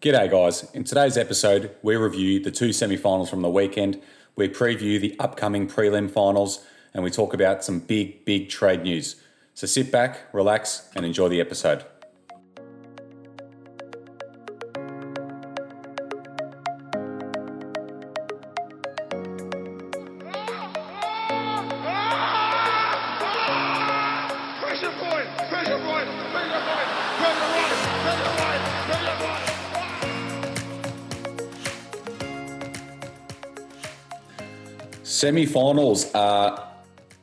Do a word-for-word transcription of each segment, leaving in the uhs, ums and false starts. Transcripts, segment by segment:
G'day guys, in today's episode we review the two semi-finals from the weekend, we preview the upcoming prelim finals and we talk about some big, big trade news. So sit back, relax and enjoy the episode. Semi-finals are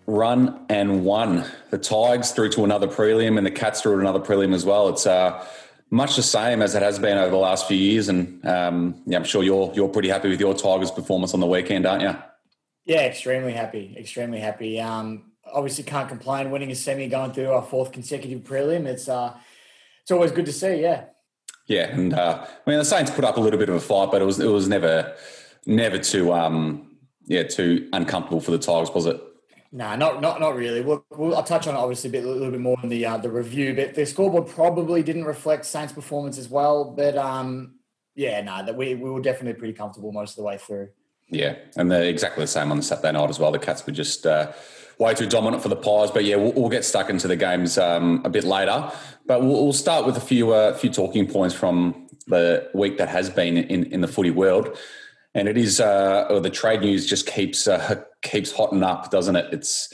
run and won. The Tigers through to another prelim and the Cats through to another prelim as well. It's uh, much the same as it has been over the last few years. And um, yeah, I'm sure you're you're pretty happy with your Tigers' performance on the weekend, aren't you? Yeah, extremely happy. Extremely happy. Um, obviously, can't complain. Winning a semi, going through our fourth consecutive prelim. It's uh, it's always good to see. Yeah. Yeah, and uh, I mean the Saints put up a little bit of a fight, but it was it was never never too. Um, Yeah, too uncomfortable for the Tigers, was it? No, nah, not not not really. We'll, we'll, I'll touch on it obviously a, bit, a little bit more in the uh, the review, but the scoreboard probably didn't reflect Saints' performance as well. But um, yeah, no, nah, that we, we were definitely pretty comfortable most of the way through. Yeah, and they're exactly the same on the Saturday night as well. The Cats were just uh, way too dominant for the Pies. But yeah, we'll, we'll get stuck into the games um, a bit later. But we'll, we'll start with a few uh, few talking points from the week that has been in, in the footy world. And it is, uh, or the trade news just keeps uh, keeps hotting up, doesn't it? It's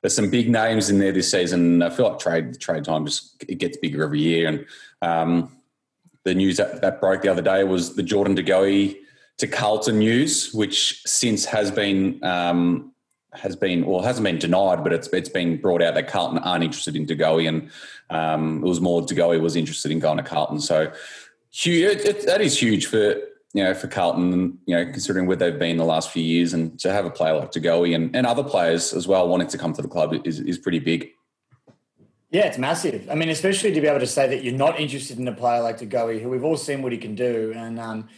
there's some big names in there this season. I feel like trade trade time just it gets bigger every year. And um, the news that, that broke the other day was the Jordan De Goey to Carlton news, which since has been um, has been well hasn't been denied, but it's it's been brought out that Carlton aren't interested in De Goey, and um, it was more De Goey was interested in going to Carlton. So huge, it, it, that is huge for. You know, for Carlton, you know, considering where they've been the last few years, and to have a player like De Goey and, and other players as well wanting to come to the club is, is pretty big. Yeah, it's massive. I mean, especially to be able to say that you're not interested in a player like De Goey, who we've all seen what he can do. And um,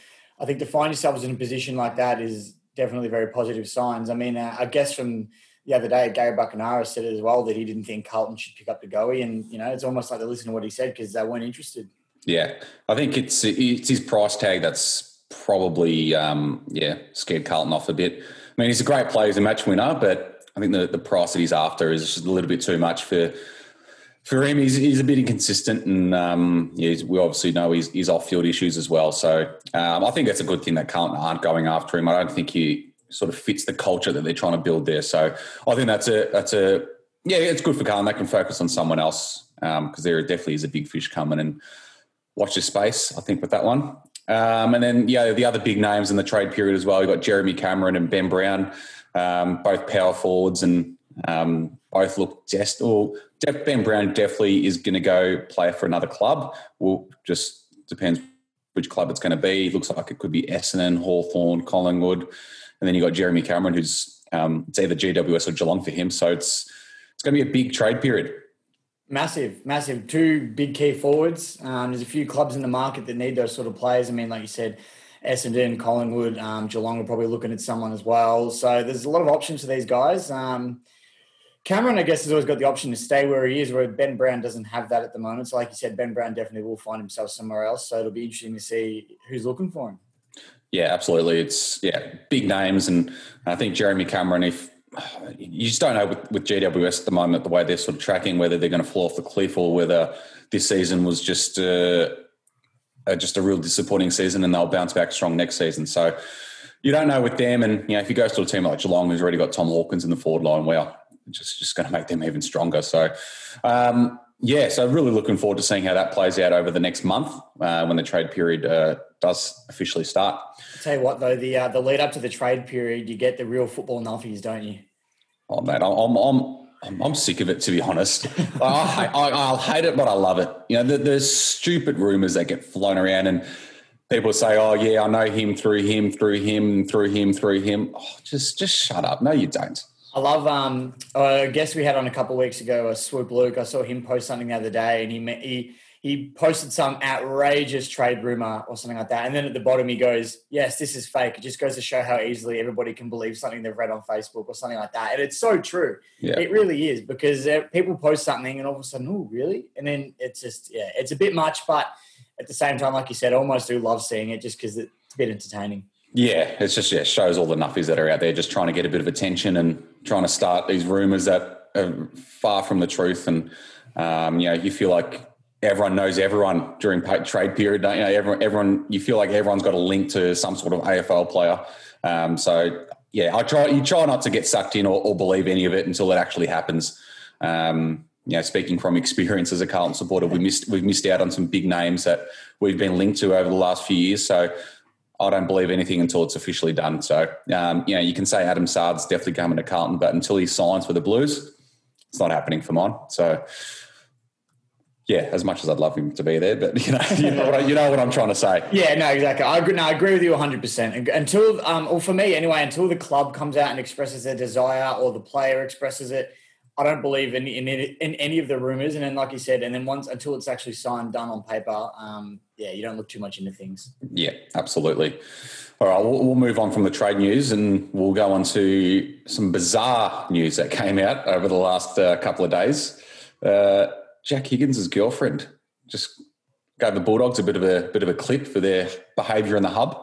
I think to find yourselves in a position like that is definitely very positive signs. I mean, uh, I guess from the other day, Gary Bacchanara said it as well that he didn't think Carlton should pick up De Goey. And, you know, it's almost like they listened to what he said because they weren't interested. Yeah, I think it's it's his price tag that's probably, um, yeah, scared Carlton off a bit. I mean, he's a great player, he's a match winner, but I think the, the price that he's after is just a little bit too much for for him. He's, he's a bit inconsistent, and um, yeah, we obviously know he's, he's off-field issues as well. So um, I think that's a good thing that Carlton aren't going after him. I don't think he sort of fits the culture that they're trying to build there. So I think that's a that's a yeah, it's good for Carlton. They can focus on someone else because um, there definitely is a big fish coming, and watch this space, I think, with that one. Um, and then, yeah, the other big names in the trade period as well, you've got Jeremy Cameron and Ben Brown, um, both power forwards and um, both look just, well, Def, Ben Brown definitely is going to go play for another club. Well, just depends which club it's going to be. It looks like it could be Essendon, Hawthorn, Collingwood. And then you've got Jeremy Cameron, who's um, it's either G W S or Geelong for him. So it's it's going to be a big trade period. Massive, massive. Two big key forwards. Um, there's a few clubs in the market that need those sort of players. I mean, like you said, Essendon, Collingwood, um, Geelong are probably looking at someone as well. So there's a lot of options for these guys. Um, Cameron, I guess, has always got the option to stay where he is, where Ben Brown doesn't have that at the moment. So like you said, Ben Brown definitely will find himself somewhere else. So it'll be interesting to see who's looking for him. Yeah, absolutely. It's, yeah, big names. And I think Jeremy Cameron, if... you just don't know with, with G W S at the moment, the way they're sort of tracking, whether they're going to fall off the cliff or whether this season was just uh, uh, just a real disappointing season and they'll bounce back strong next season. So you don't know with them. And, you know, if he goes to a team like Geelong, who's already got Tom Hawkins in the forward line, well, it's just, just going to make them even stronger. So, um, yeah, so really looking forward to seeing how that plays out over the next month uh, when the trade period uh, does officially start. I'll tell you what, though, the uh, the lead up to the trade period, you get the real football nuffies, don't you? Oh mate, I'm I'm I'm I'm sick of it, to be honest. I, I I'll hate it, but I love it. You know, the, the stupid rumours that get flown around, and people say, "Oh yeah, I know him through him, through him, through him, through him." Oh, just just shut up. No, you don't. I love. Um, I guess we had on a couple of weeks ago a Swoop Luke. I saw him post something the other day, and he he he posted some outrageous trade rumour or something like that, and then at the bottom he goes, "Yes, this is fake." It just goes to show how easily everybody can believe something they've read on Facebook or something like that, and it's so true. Yeah. It really is, because people post something and all of a sudden, oh, really? And then it's just, yeah, it's a bit much, but at the same time, like you said, I almost do love seeing it just because it's a bit entertaining. Yeah, it's just, yeah, shows all the nuffies that are out there just trying to get a bit of attention and trying to start these rumours that are far from the truth. And, um, you know, you feel like everyone knows everyone during trade period, don't you? you know, everyone, everyone, you feel like everyone's got a link to some sort of A F L player. Um, so, yeah, I try. you try not to get sucked in or, or believe any of it until it actually happens. Um, you know, speaking from experience as a Carlton supporter, we missed, we've missed out on some big names that we've been linked to over the last few years. So, I don't believe anything until it's officially done. So, um, you know, you can say Adam Sard's definitely coming to Carlton, but until he signs for the Blues, it's not happening for mine. So, yeah, as much as I'd love him to be there, but, you know, you know what, I, you know what I'm trying to say. Yeah, no, exactly. I agree, no, I agree with you one hundred percent. Until, um, or for me anyway, until the club comes out and expresses their desire or the player expresses it, I don't believe in in, in any of the rumours. And then, like you said, and then once until it's actually signed, done on paper, um, yeah, you don't look too much into things. Yeah, absolutely. All right, we'll, we'll move on from the trade news and we'll go on to some bizarre news that came out over the last uh, couple of days. Uh, Jack Higgins' girlfriend just gave the Bulldogs a bit of a bit of a clip for their behaviour in the hub.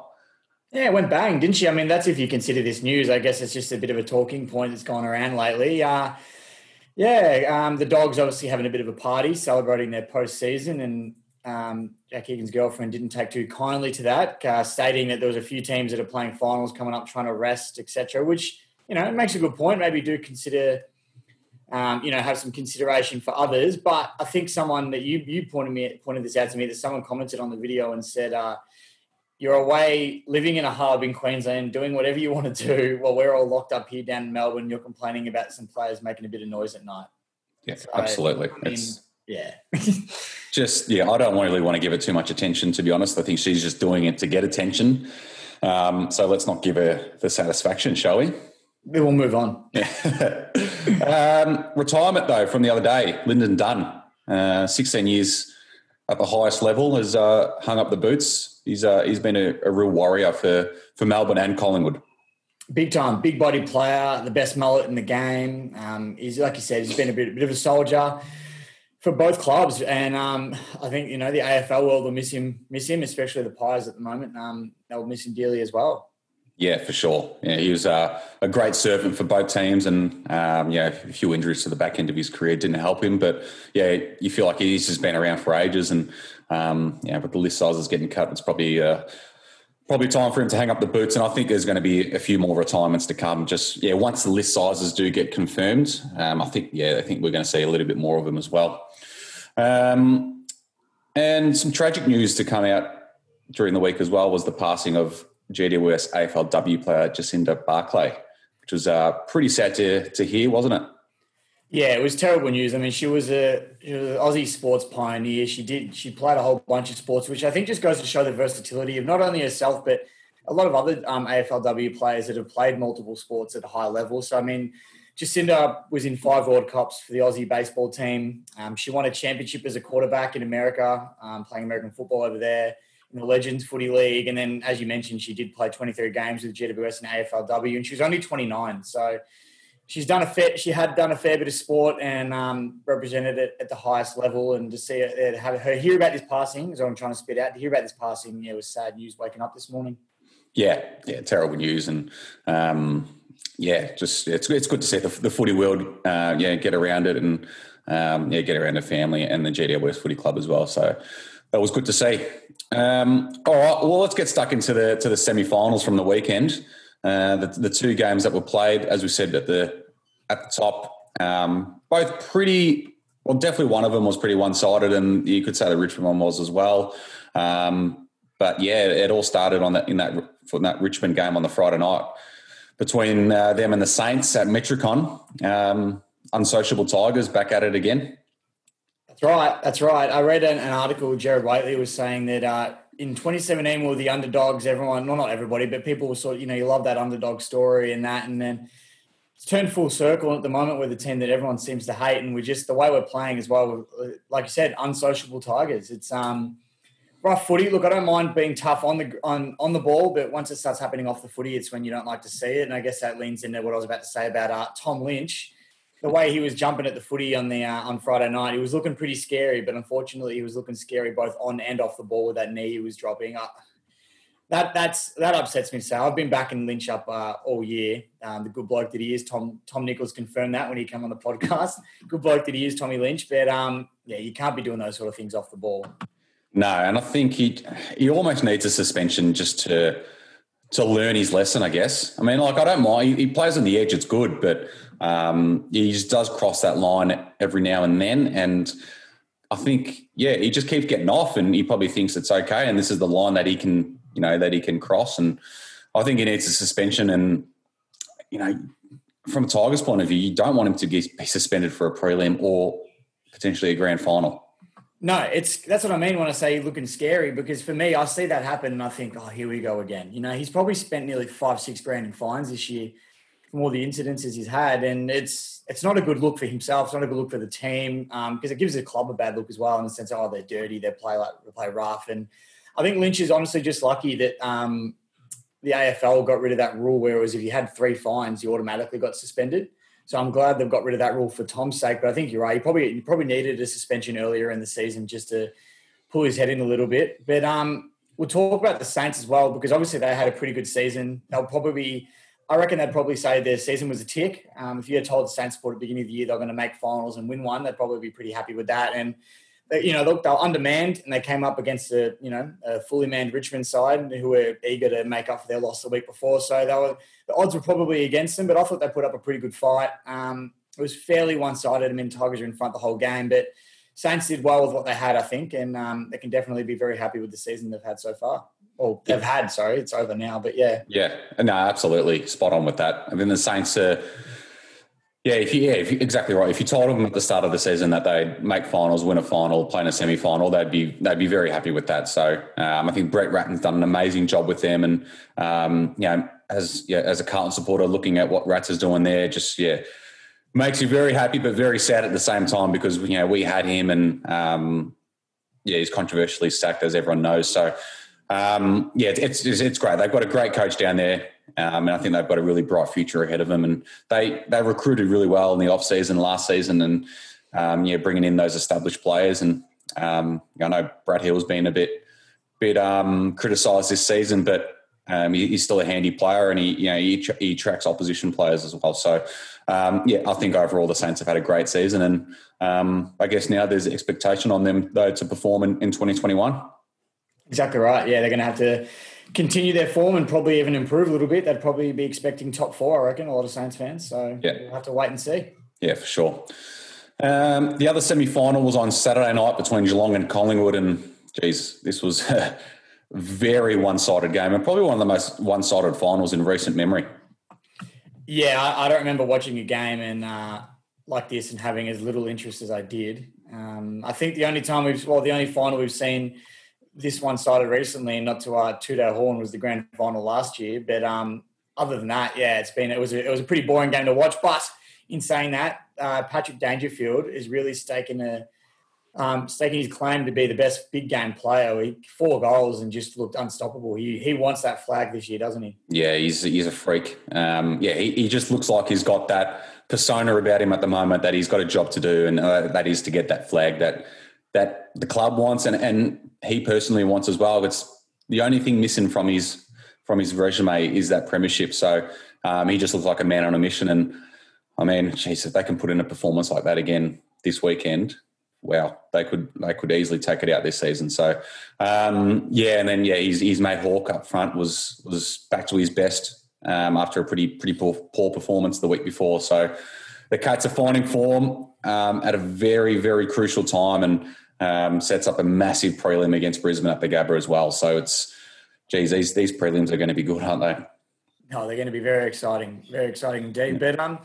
Yeah, it went bang, didn't she? I mean, that's if you consider this news. I guess it's just a bit of a talking point that's gone around lately. Uh Yeah, um, the Dogs obviously having a bit of a party, celebrating their post-season, and um, Jack Higgins' girlfriend didn't take too kindly to that, uh, stating that there was a few teams that are playing finals coming up, trying to rest, et cetera, which, you know, makes a good point. Maybe do consider, um, you know, have some consideration for others. But I think someone that you you pointed me pointed this out to me, that someone commented on the video and said, uh, you're away living in a hub in Queensland, doing whatever you want to do while we're all locked up here down in Melbourne. You're complaining about some players making a bit of noise at night. Yeah, so, absolutely. I mean, it's, yeah. just, yeah, I don't really want to give it too much attention, to be honest. I think she's just doing it to get attention. Um, so let's not give her the satisfaction, shall we? We'll move on. um, retirement, though, from the other day, Lyndon Dunn, uh, sixteen years at the highest level, has uh, hung up the boots. He's uh, he's been a, a real warrior for, for Melbourne and Collingwood. Big time, big body player, the best mullet in the game. Um, he's like you said, he's been a bit, a bit of a soldier for both clubs, and um, I think you know the A F L world will miss him, miss him, especially the Pies at the moment. Um, they'll miss him dearly as well. Yeah, for sure. Yeah, he was uh, a great servant for both teams, and um, yeah, a few injuries to the back end of his career didn't help him. But yeah, you feel like he's just been around for ages, and. Um, yeah, but the list size is getting cut. It's probably uh, probably time for him to hang up the boots, and I think there's going to be a few more retirements to come. Just yeah, once the list sizes do get confirmed, um, I think yeah, I think we're going to see a little bit more of them as well. Um, and some tragic news to come out during the week as well was the passing of G W S A F L W player Jacinda Barclay, which was uh, pretty sad to to hear, wasn't it? Yeah, it was terrible news. I mean, she was a she was an Aussie sports pioneer. She did she played a whole bunch of sports, which I think just goes to show the versatility of not only herself but a lot of other um, A F L W players that have played multiple sports at a high level. So, I mean, Jacinda was in five World Cups for the Aussie baseball team. Um, she won a championship as a quarterback in America, um, playing American football over there in the Legends Footy League. And then, as you mentioned, she did play twenty-three games with G W S and A F L W, and she was only twenty-nine. So. She's done a fair, she had done a fair bit of sport and um, represented it at the highest level. And to see her, have her hear about this passing, is what I'm trying to spit out, to hear about this passing, yeah, it was sad news waking up this morning. Yeah, yeah, terrible news. And, um, yeah, just it's it's good to see the, the footy world, uh, yeah, get around it and, um, yeah, get around the family and the G W S Footy Club as well. So that was good to see. Um, all right, well, let's get stuck into the to the semi-finals from the weekend. Uh, the, the two games that were played, as we said at the at the top, um, both pretty well. Definitely, one of them was pretty one-sided, and you could say the Richmond one was as well. Um, but yeah, it all started on that in that in that Richmond game on the Friday night between uh, them and the Saints at Metricon. Um, unsociable Tigers back at it again. That's right. That's right. I read an, an article. Gerard Whateley was saying that. Uh, In twenty seventeen, we were the underdogs. Everyone, well, not everybody, but people were sort of, you know, you love that underdog story and that. And then it's turned full circle at the moment with the team that everyone seems to hate. And we just, the way we're playing as well, like you said, unsociable Tigers. It's um, rough footy. Look, I don't mind being tough on the on, on the ball, but once it starts happening off the footy, it's when you don't like to see it. And I guess that leans into what I was about to say about uh, Tom Lynch. the way he was jumping at the footy on the uh, on Friday night, he was looking pretty scary. But unfortunately, he was looking scary both on and off the ball with that knee he was dropping. I, that that's that upsets me. So I've been backing Lynch up uh, all year. Um, the good bloke that he is, Tom Tom Nichols confirmed that when he came on the podcast. Good bloke that he is, Tommy Lynch. But um, yeah, you can't be doing those sort of things off the ball. No, and I think he he almost needs a suspension just to to learn his lesson, I guess. I mean, like, I don't mind. He, he plays on the edge, it's good, but um, he just does cross that line every now and then. And I think, yeah, he just keeps getting off and he probably thinks it's okay and this is the line that he can, you know, that he can cross. And I think he needs a suspension and, you know, from a Tigers' point of view, you don't want him to get, be suspended for a prelim or potentially a grand final. No, it's that's what I mean when I say looking scary, because for me, I see that happen and I think, oh, here we go again. You know, he's probably spent nearly five, six grand in fines this year from all the incidences he's had, and it's it's not a good look for himself. It's not a good look for the team um, because it gives the club a bad look as well in the sense, oh, they're dirty, they play like they play rough. And I think Lynch is honestly just lucky that um, the A F L got rid of that rule where it was if you had three fines, you automatically got suspended. So I'm glad they've got rid of that rule for Tom's sake, but I think you're right. He probably he probably needed a suspension earlier in the season just to pull his head in a little bit. But um, we'll talk about the Saints as well, because obviously they had a pretty good season. They'll probably, I reckon they'd probably say their season was a tick. Um, if you had told the Saints sport at the beginning of the year they're going to make finals and win one, they'd probably be pretty happy with that. And they, you know, look, they're undermanned and they came up against a you know a fully manned Richmond side who were eager to make up for their loss the week before. So they were the odds were probably against them, but I thought they put up a pretty good fight. Um, it was fairly one-sided. I mean, Tigers are in front the whole game, but Saints did well with what they had, I think, and um, they can definitely be very happy with the season they've had so far. Well, they've had, sorry, it's over now, but yeah. Yeah, no, absolutely, spot on with that. I mean, the Saints are... Uh, Yeah, if you, yeah, if you, exactly right. If you told them at the start of the season that they'd make finals, win a final, play in a semi-final, they'd be they'd be very happy with that. So um, I think Brett Ratton's done an amazing job with them, and um, you know, as yeah, as a Carlton supporter, looking at what Rats is doing there, just yeah, makes you very happy but very sad at the same time, because you know we had him, and um, yeah, he's controversially sacked, as everyone knows. So um, yeah, it's, it's it's great. They've got a great coach down there. Um, and I think they've got a really bright future ahead of them, and they they recruited really well in the off season last season, and um, yeah, bringing in those established players. And um, I know Brad Hill's been a bit bit um, criticised this season, but um, he, he's still a handy player, and he you know he, tra- he tracks opposition players as well. So um, yeah, I think overall the Saints have had a great season, and um, I guess now there's expectation on them though to perform in, in twenty twenty-one. Exactly right. Yeah, they're going to have to continue their form and probably even improve a little bit. They'd probably be expecting top four, I reckon, a lot of Saints fans. So yeah, we'll have to wait and see. Yeah, for sure. Um, the other semi-final was on Saturday night between Geelong and Collingwood. And, geez, this was a very one-sided game and probably one of the most one-sided finals in recent memory. Yeah, I, I don't remember watching a game and uh, like this and having as little interest as I did. Um, I think the only time we've – well, the only final we've seen – this one sided recently, not to our two-day horn, was the grand final last year. But um, other than that, yeah, it's been it was a, it was a pretty boring game to watch. But in saying that, uh, Patrick Dangerfield is really staking a um, staking his claim to be the best big game player. He four goals and just looked unstoppable. He he wants that flag this year, doesn't he? Yeah, he's he's a freak. Um, yeah, he, he just looks like he's got that persona about him at the moment that he's got a job to do, and uh, that is to get that flag that that the club wants and and. he personally wants as well. It's the only thing missing from his from his resume is that premiership. So um, he just looks like a man on a mission. And I mean, geez, if they can put in a performance like that again this weekend, wow, they could they could easily take it out this season. So um, yeah, and then yeah, his his mate Hawke up front was was back to his best um, after a pretty pretty poor, poor performance the week before. So the Cats are finding form um, at a very very crucial time, and. Um, sets up a massive prelim against Brisbane at the Gabba as well. So it's, geez, these, these prelims are going to be good, aren't they? No, they're going to be very exciting, very exciting indeed. Yeah. But um,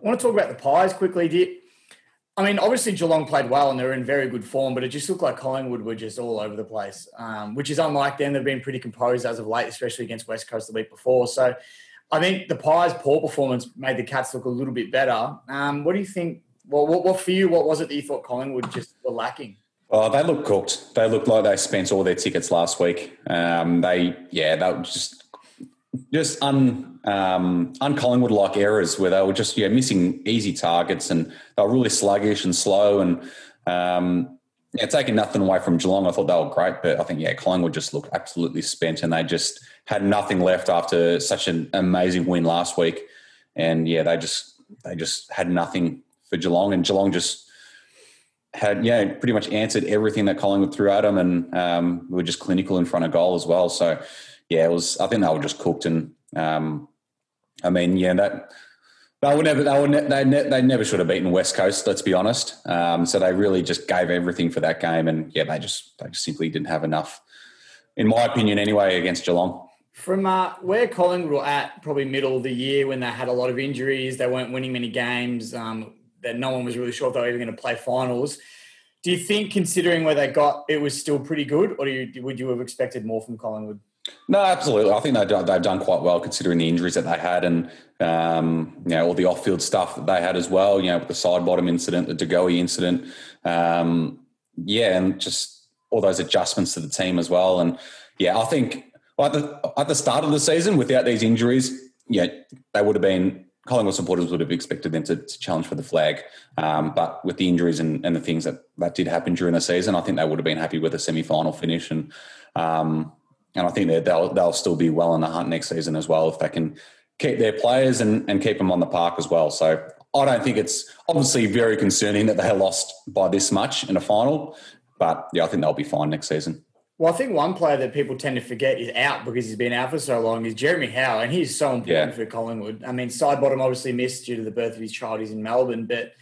I want to talk about the Pies quickly, Dip. I mean, obviously Geelong played well and they're in very good form, but it just looked like Collingwood were just all over the place, um, which is unlike them. They've been pretty composed as of late, especially against West Coast the week before. So I think the Pies' poor performance made the Cats look a little bit better. Um, what do you think? Well, what, what for you, what was it that you thought Collingwood just were lacking? Oh, they look cooked. They look like they spent all their tickets last week. Um, they, yeah, they were just just un um, un Collingwood like errors where they were just yeah missing easy targets, and they were really sluggish and slow, and um, yeah, taking nothing away from Geelong. I thought they were great, but I think yeah Collingwood just looked absolutely spent, and they just had nothing left after such an amazing win last week. And yeah, they just they just had nothing for Geelong, and Geelong just had yeah pretty much answered everything that Collingwood threw at them, and um, we were just clinical in front of goal as well. So yeah, it was. I think they were just cooked, and um, I mean, yeah, that they would never, they would, ne- they, ne- they never should have beaten West Coast. Let's be honest. Um, so they really just gave everything for that game, and yeah, they just, they just simply didn't have enough, in my opinion, anyway, against Geelong. From uh, where Collingwood were at, probably middle of the year when they had a lot of injuries, they weren't winning many games. Um, that no one was really sure if they were even going to play finals. Do you think, considering where they got, it was still pretty good, or do you, would you have expected more from Collingwood? No, absolutely. I think they've done, they've done quite well considering the injuries that they had, and um, you know, all the off-field stuff that they had as well. You know, with the Sidebottom incident, the De Goey incident, um, yeah, and just all those adjustments to the team as well. And yeah, I think at the, at the start of the season, without these injuries, yeah, they would have been. Collingwood supporters would have expected them to, to challenge for the flag. Um, but with the injuries and, and the things that, that did happen during the season, I think they would have been happy with a semi-final finish. And um, and I think that they'll, they'll still be well in the hunt next season as well if they can keep their players and, and keep them on the park as well. So I don't think it's obviously very concerning that they lost by this much in a final. But, yeah, I think they'll be fine next season. Well, I think one player that people tend to forget is out because he's been out for so long is Jeremy Howe, and he's so important yeah. for Collingwood. I mean, Sidebottom obviously missed due to the birth of his child. He's in Melbourne, but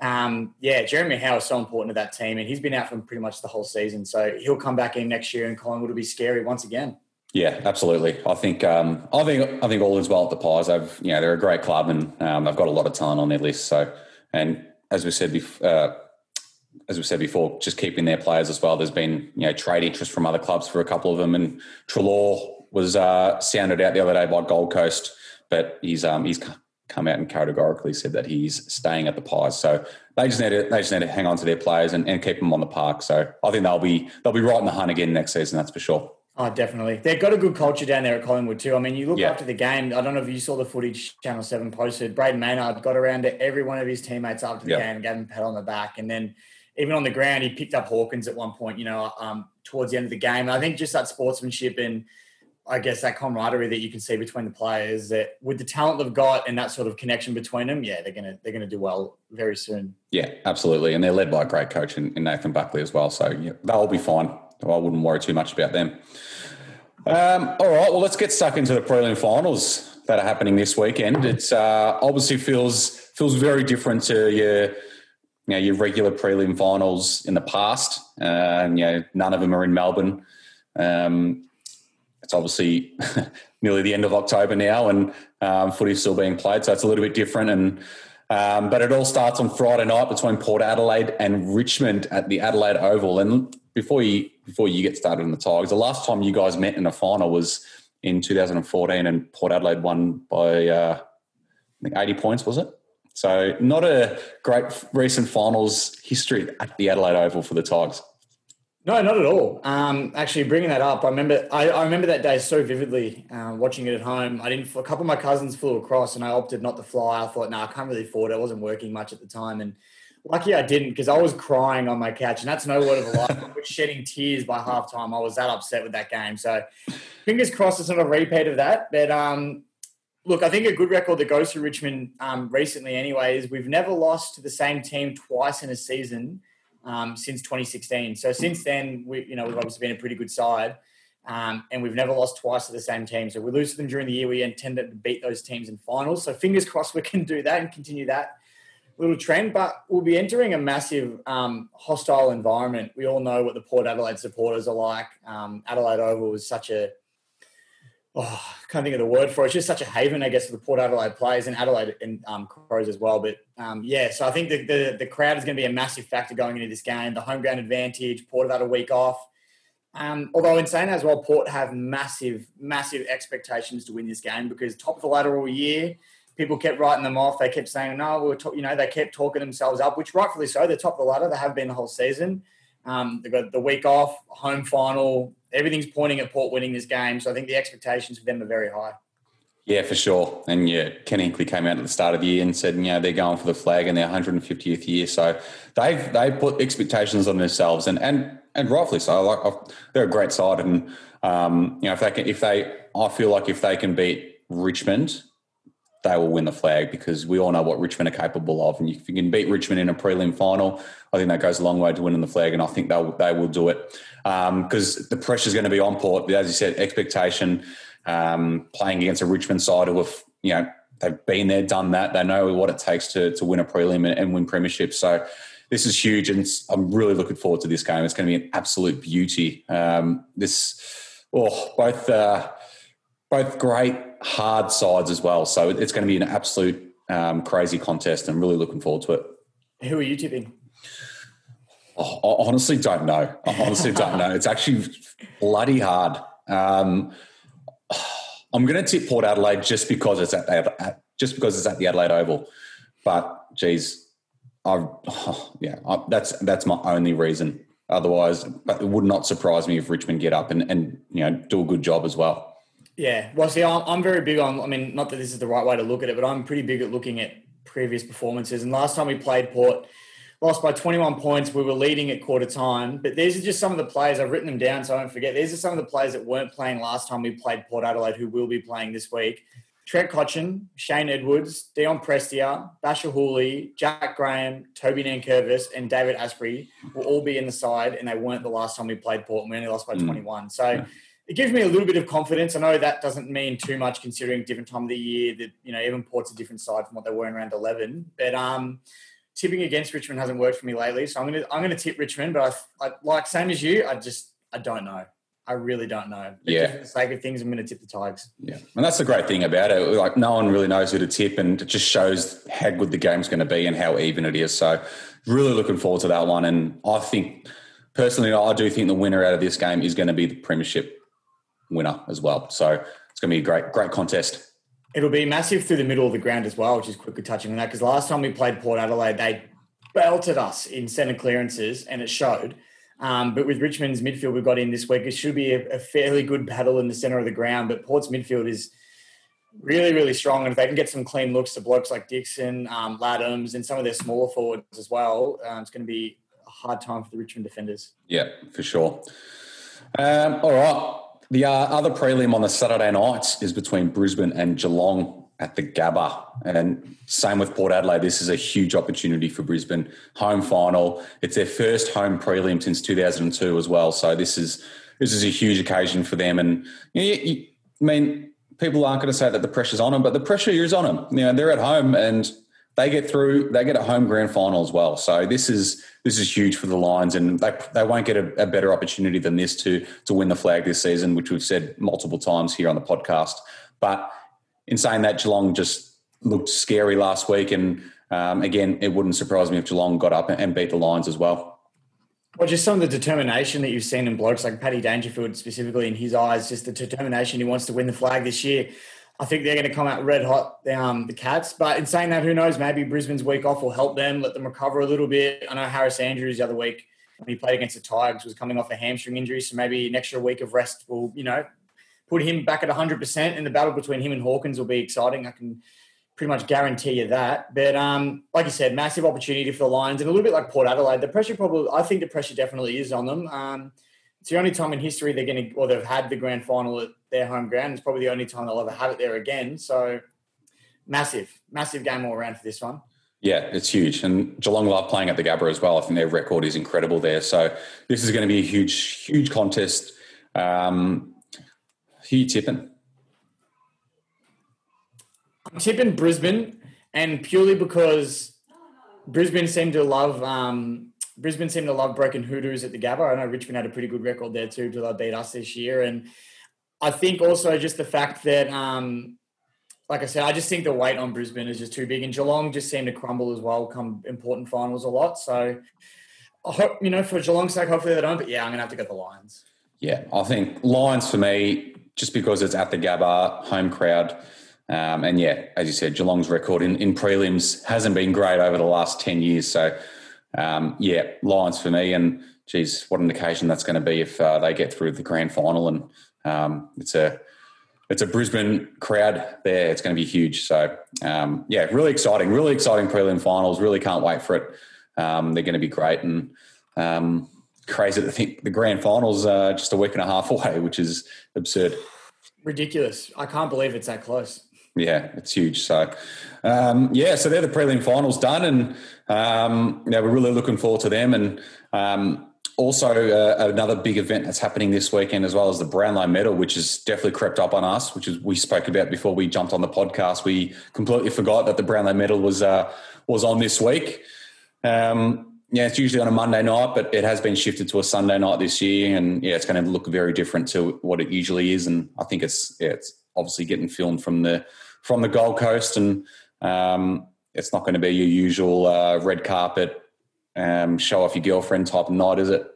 um, yeah, Jeremy Howe is so important to that team, and he's been out for pretty much the whole season. So he'll come back in next year, and Collingwood will be scary once again. Yeah, absolutely. I think um, I think I think all is well at the Pies. I've you know they're a great club, and um, they've got a lot of talent on their list. So, and as we said before. Uh, As we said before, just keeping their players as well. There's been, you know, trade interest from other clubs for a couple of them, and Treloar was uh, sounded out the other day by Gold Coast, but he's um, he's come out and categorically said that he's staying at the Pies. So they just need to they just need to hang on to their players and, and keep them on the park. So I think they'll be they'll be right in the hunt again next season. That's for sure. Oh, definitely. They've got a good culture down there at Collingwood too. I mean, you look yeah. after the game. I don't know if you saw the footage Channel Seven posted. Braden Maynard got around to every one of his teammates after the yep. game, gave him a pat on the back, and then. Even on the ground, he picked up Hawkins at one point, you know, um, towards the end of the game. And I think just that sportsmanship and, I guess, that camaraderie that you can see between the players, that with the talent they've got and that sort of connection between them, yeah, they're gonna they're gonna do well very soon. Yeah, absolutely, and they're led by a great coach in, in Nathan Buckley as well. So yeah, they'll be fine. I wouldn't worry too much about them. Um, all right, well, let's get stuck into the prelim finals that are happening this weekend. It's uh, obviously feels feels very different to your. You know, your regular prelim finals in the past, uh, and, you know, none of them are in Melbourne. Um, it's obviously nearly the end of October now, and um, footy's still being played, so it's a little bit different. And um, but it all starts on Friday night between Port Adelaide and Richmond at the Adelaide Oval. And before you before you get started on the Tigers, the last time you guys met in a final was in two thousand fourteen, and Port Adelaide won by uh, I think eighty points, was it? So not a great recent finals history at the Adelaide Oval for the Tigers. No, not at all. Um, actually, bringing that up, I remember I, I remember that day so vividly. Uh, watching it at home, I didn't. A couple of my cousins flew across, and I opted not to fly. I thought, no, nah, I can't really afford it. I wasn't working much at the time, and lucky I didn't, because I was crying on my couch, and that's no word of a lie. I was shedding tears by halftime. I was that upset with that game. So, fingers crossed, it's not a repeat of that. But. Um, Look, I think a good record that goes to Richmond um, recently anyway is we've never lost to the same team twice in a season um, since twenty sixteen. So since then, we, you know, we've obviously been a pretty good side, um, and we've never lost twice to the same team. So we lose to them during the year. We intend to beat those teams in finals. So fingers crossed we can do that and continue that little trend. But we'll be entering a massive um, hostile environment. We all know what the Port Adelaide supporters are like. Um, Adelaide Oval was such a... Oh, I can't think of the word for it. It's just such a haven, I guess, for the Port Adelaide players and Adelaide and um, Crows as well. But, um, yeah, so I think the, the, the crowd is going to be a massive factor going into this game. The home ground advantage, Port have had a week off. Um, although in saying that as well, Port have massive, massive expectations to win this game because top of the ladder all year, people kept writing them off. They kept saying, no, we're you know, they kept talking themselves up, which rightfully so. They're top of the ladder. They have been the whole season. Um, they've got the week off, home final. Everything's pointing at Port winning this game, so I think the expectations for them are very high. Yeah, for sure. And yeah, Ken Hinckley came out at the start of the year and said, you know, they're going for the flag in their one hundred fiftieth year. So they've they put expectations on themselves, and and and rightfully so. Like they're a great side, and um, you know, if they can, if they, I feel like if they can beat Richmond, they will win the flag, because we all know what Richmond are capable of. And if you can beat Richmond in a prelim final, I think that goes a long way to winning the flag, and I think they they will do it, because um, the pressure is going to be on Port. As you said, expectation. Um, playing against a Richmond side who have, you know, they've been there, done that. They know what it takes to to win a prelim and, and win premierships. So this is huge, and I'm really looking forward to this game. It's going to be an absolute beauty. Um, this, oh, both uh, both great hard sides as well. So it's going to be an absolute um, crazy contest. I'm really looking forward to it. Who are you tipping? Oh, I honestly don't know. I honestly don't know. It's actually bloody hard. Um, I'm going to tip Port Adelaide just because it's at the, just because it's at the Adelaide Oval, but geez, I oh, yeah, I, that's that's my only reason. Otherwise, but it would not surprise me if Richmond get up and, and you know, do a good job as well. Yeah, well, see, I'm, I'm very big on. I mean, not that this is the right way to look at it, but I'm pretty big at looking at previous performances. And last time we played Port, lost by twenty-one points. We were leading at quarter time, but these are just some of the players. I've written them down so I don't forget. These are some of the players that weren't playing last time we played Port Adelaide, who will be playing this week. Trent Cotchin, Shane Edwards, Dion Prestia, Bachar Houli, Jack Graham, Toby Nankervis, and David Asprey will all be in the side, and they weren't the last time we played Port, and we only lost by twenty-one. So yeah. It gives me a little bit of confidence. I know that doesn't mean too much considering different time of the year, that, you know, even Port's a different side from what they were in round eleven. But, um... tipping against Richmond hasn't worked for me lately, so I'm gonna I'm gonna tip Richmond. But I, I like same as you. I just I don't know. I really don't know. But yeah, just for the sake of things, I'm gonna tip the Tigers. Yeah, and that's the great thing about it. Like, no one really knows who to tip, and it just shows how good the game's going to be and how even it is. So really looking forward to that one. And I think personally, I do think the winner out of this game is going to be the premiership winner as well. So it's going to be a great great contest. It'll be massive through the middle of the ground as well, which is quickly touching on that, because last time we played Port Adelaide, they belted us in centre clearances, and it showed. Um, but with Richmond's midfield we've got in this week, it should be a, a fairly good battle in the centre of the ground. But Port's midfield is really, really strong, and if they can get some clean looks to blokes like Dixon, um, Laddams, and some of their smaller forwards as well, um, it's going to be a hard time for the Richmond defenders. Yeah, for sure. Um, all right. The uh, other prelim on the Saturday nights is between Brisbane and Geelong at the Gabba. And same with Port Adelaide. This is a huge opportunity for Brisbane. Home final. It's their first home prelim since two thousand two as well. So this is this is a huge occasion for them. And, you know, you, you, I mean, people aren't going to say that the pressure's on them, but the pressure is on them. You know, they're at home, and they get through, they get a home grand final as well. So this is this is huge for the Lions, and they they won't get a, a better opportunity than this to to win the flag this season, which we've said multiple times here on the podcast. But in saying that, Geelong just looked scary last week, and um, again, it wouldn't surprise me if Geelong got up and, and beat the Lions as well. Well, just some of the determination that you've seen in blokes like Paddy Dangerfield specifically, in his eyes, just the determination he wants to win the flag this year. I think they're going to come out red hot, um, the Cats. But in saying that, who knows? Maybe Brisbane's week off will help them, let them recover a little bit. I know Harris Andrews the other week, when he played against the Tigers, was coming off a hamstring injury. So maybe an extra week of rest will, you know, put him back at one hundred percent. And the battle between him and Hawkins will be exciting. I can pretty much guarantee you that. But um, like you said, massive opportunity for the Lions. And a little bit like Port Adelaide, the pressure probably, I think the pressure definitely is on them. Um, it's the only time in history they're going to, or they've had the grand final at their home ground. It's probably the only time they'll ever have it there again. So massive, massive game all around for this one. Yeah, it's huge. And Geelong love playing at the Gabba as well. I think their record is incredible there. So this is going to be a huge, huge contest. Um, who are you tipping? I'm tipping Brisbane, and purely because Brisbane seem to love... Um, Brisbane seem to love broken hoodoos at the Gabba. I know Richmond had a pretty good record there too till they beat us this year. And I think also just the fact that, um, like I said, I just think the weight on Brisbane is just too big. And Geelong just seem to crumble as well come important finals a lot. So, I hope, you know, for Geelong's sake, hopefully they don't. But, yeah, I'm going to have to go the Lions. Yeah, I think Lions for me, just because it's at the Gabba, home crowd. Um, and, yeah, as you said, Geelong's record in, in prelims hasn't been great over the last ten years. So, Um, yeah, Lions for me, and geez, what an occasion that's going to be if uh, they get through the grand final. And um, it's a it's a Brisbane crowd there. It's going to be huge. So, um, yeah, really exciting, really exciting prelim finals. Really can't wait for it. Um, they're going to be great. And um, crazy to think the grand finals are just a week and a half away, which is absurd. Ridiculous. I can't believe it's that close. Yeah, it's huge. So, um, yeah, so they're the prelim finals done. And, um, you know, we're really looking forward to them. And um Also, uh, another big event that's happening this weekend as well as the Brownlow Medal, which has definitely crept up on us, which is we spoke about before we jumped on the podcast. We completely forgot that the Brownlow Medal was uh, was on this week. Um, yeah, it's usually on a Monday night, but it has been shifted to a Sunday night this year, and yeah, it's going to look very different to what it usually is. And I think it's yeah, it's obviously getting filmed from the from the Gold Coast, and um, it's not going to be your usual uh, red carpet. Um, show off your girlfriend type of night, is it?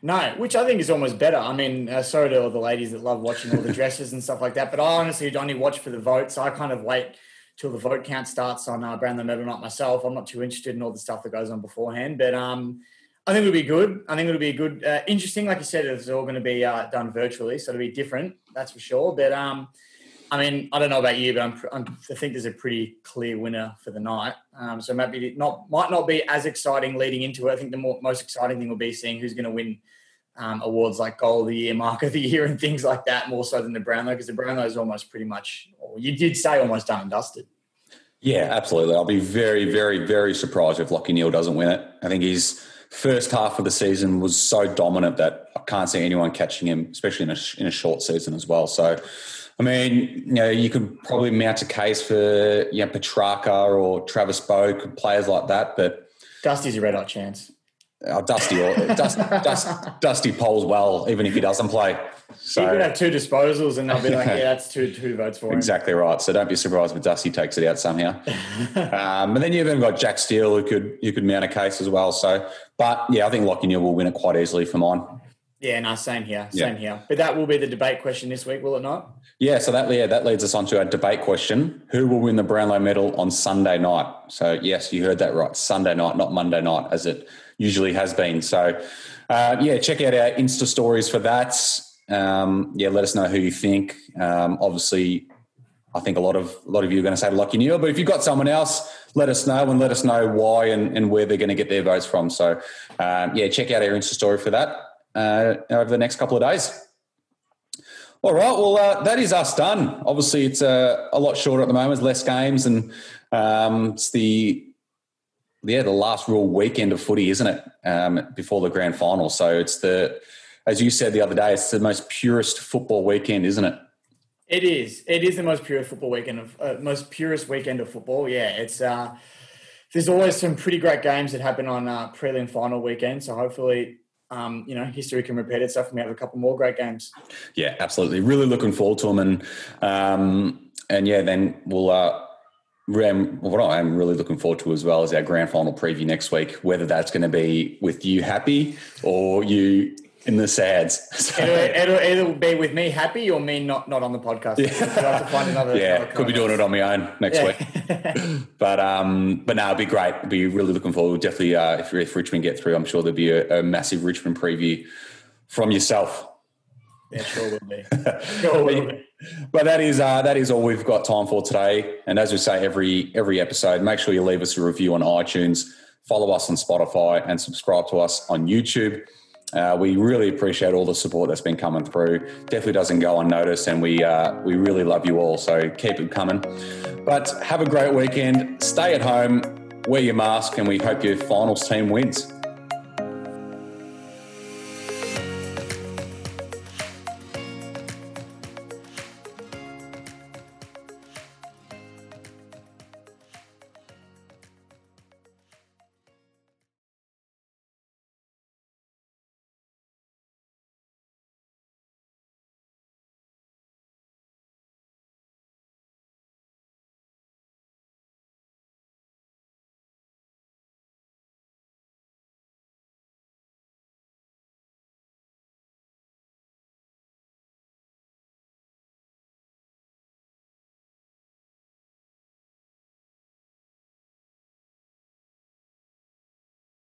No, which I think is almost better. I mean, uh, sorry to all the ladies that love watching all the dresses and stuff like that, but I honestly only watch for the votes. So I kind of wait till the vote count starts on uh, Brownlow Medal night myself. I'm not too interested in all the stuff that goes on beforehand, but um, I think it'll be good. I think it'll be good, uh, interesting. Like you said, it's all going to be uh, done virtually, so it'll be different, that's for sure. But um, I mean, I don't know about you, but I'm, I'm, I think there's a pretty clear winner for the night. Um, so maybe not might not be as exciting leading into it. I think the more, most exciting thing will be seeing who's going to win um, awards like Goal of the Year, Mark of the Year, and things like that, more so than the Brownlow, because the Brownlow is almost pretty much, or you did say almost done and dusted. Yeah, absolutely. I'll be very, very, very surprised if Lachie Neale doesn't win it. I think his first half of the season was so dominant that I can't see anyone catching him, especially in a, in a short season as well. So, I mean, you know, you could probably mount a case for, you know, Petrarca or Travis Boak, players like that, but Dusty's a red hot chance. Uh, Dusty, or Dusty, Dusty, Dusty polls well, even if he doesn't play. So he could have two disposals, and they'll be like, "Yeah, that's two two votes for him." Exactly right. So don't be surprised if Dusty takes it out somehow. um, and then you've even got Jack Steele, who could you could mount a case as well. So, but yeah, I think Lachie Neale will win it quite easily for mine. Yeah, no, same here, same yeah. here. But that will be the debate question this week, will it not? Yeah, so that yeah, that leads us on to our debate question. Who will win the Brownlow Medal on Sunday night? So, yes, you heard that right, Sunday night, not Monday night, as it usually has been. So, uh, yeah, check out our Insta stories for that. Um, yeah, let us know who you think. Um, obviously, I think a lot of a lot of you are going to say Lachie Neale, but if you've got someone else, let us know and let us know why and, and where they're going to get their votes from. So, um, yeah, check out our Insta story for that. Uh, over the next couple of days. All right, well, uh, that is us done. Obviously, it's uh, a lot shorter at the moment, less games, and um, it's the yeah the last real weekend of footy, isn't it, um, before the grand final. So it's the, as you said the other day, it's the most purest football weekend, isn't it? It is. It is the most purest football weekend of uh, most purest weekend of football. Yeah, it's. Uh, there's always some pretty great games that happen on uh, prelim final weekend. So hopefully. Um, you know, history can repeat itself and we have a couple more great games. Yeah, absolutely. Really looking forward to them. And, um, and yeah, then we'll, uh, rem- what I'm really looking forward to as well is our grand final preview next week, whether that's going to be with you happy or you in the sads. So, it'll, it'll, it'll be with me happy or me not, not on the podcast. Yeah, so I have to find another, yeah another could be doing it on my own next yeah. week. But um, but no, it'll be great. It'll be really looking forward. We'll definitely, uh, if, if Richmond get through, I'm sure there'll be a, a massive Richmond preview from yourself. Yeah, sure will be. Sure will be. But that is uh, that is all we've got time for today. And as we say every every episode, make sure you leave us a review on iTunes, follow us on Spotify, and subscribe to us on YouTube. Uh, we really appreciate all the support that's been coming through. Definitely doesn't go unnoticed, and we uh, we really love you all, so keep it coming. But have a great weekend. Stay at home, wear your mask, and we hope your finals team wins.